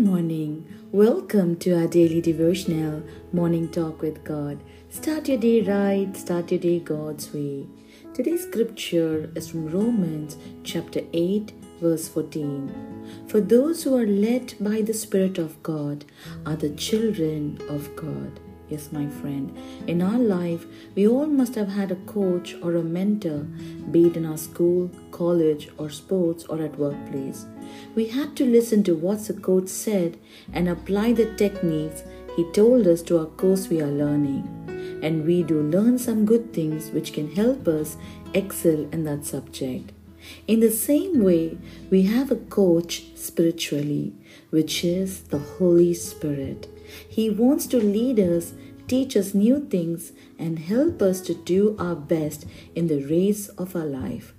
Good morning. Welcome to our daily devotional, Morning Talk with God. Start your day right, start your day God's way. Today's scripture is from Romans chapter 8, verse 14. For those who are led by the Spirit of God are the children of God. Yes, my friend, in our life, we all must have had a coach or a mentor, be it in our school, college, or sports, or at workplace. We had to listen to what the coach said and apply the techniques he told us to our course we are learning. And we do learn some good things which can help us excel in that subject. In the same way, we have a coach spiritually, which is the Holy Spirit. He wants to lead us, teach us new things, and help us to do our best in the race of our life.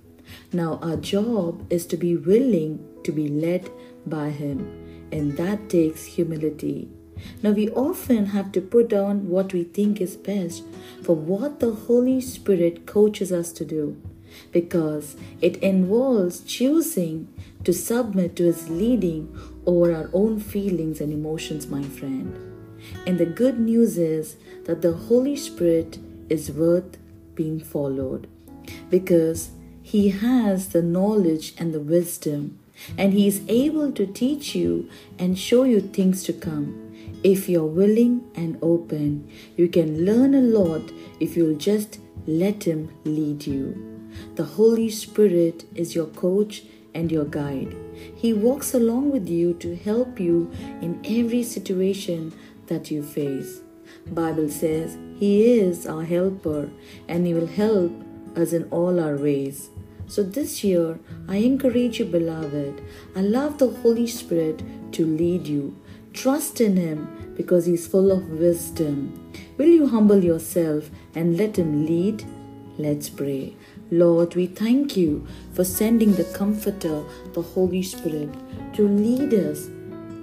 Now, our job is to be willing to be led by Him, and that takes humility. Now, we often have to put on what we think is best for what the Holy Spirit coaches us to do, because it involves choosing to submit to His leading over our own feelings and emotions, my friend. And the good news is that the Holy Spirit is worth being followed, because He has the knowledge and the wisdom, and He is able to teach you and show you things to come. If you're willing and open, you can learn a lot if you'll just let Him lead you. The Holy Spirit is your coach and your guide. He walks along with you to help you in every situation that you face. Bible says He is our helper and He will help us in all our ways. So this year, I encourage you, beloved, allow the Holy Spirit to lead you. Trust in Him because He is full of wisdom. Will you humble yourself and let Him lead? Let's pray. Lord, we thank You for sending the Comforter, the Holy Spirit, to lead us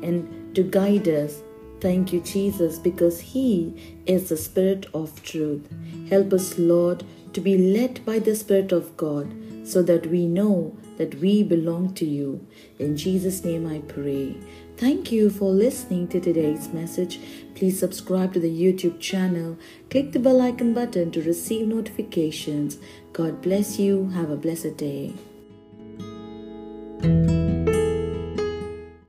and to guide us. Thank You, Jesus, because He is the Spirit of truth. Help us, Lord, to be led by the Spirit of God so that we know that we belong to You. In Jesus' name I pray. Thank you for listening to today's message. Please subscribe to the YouTube channel. Click the bell icon button to receive notifications. God bless you. Have a blessed day.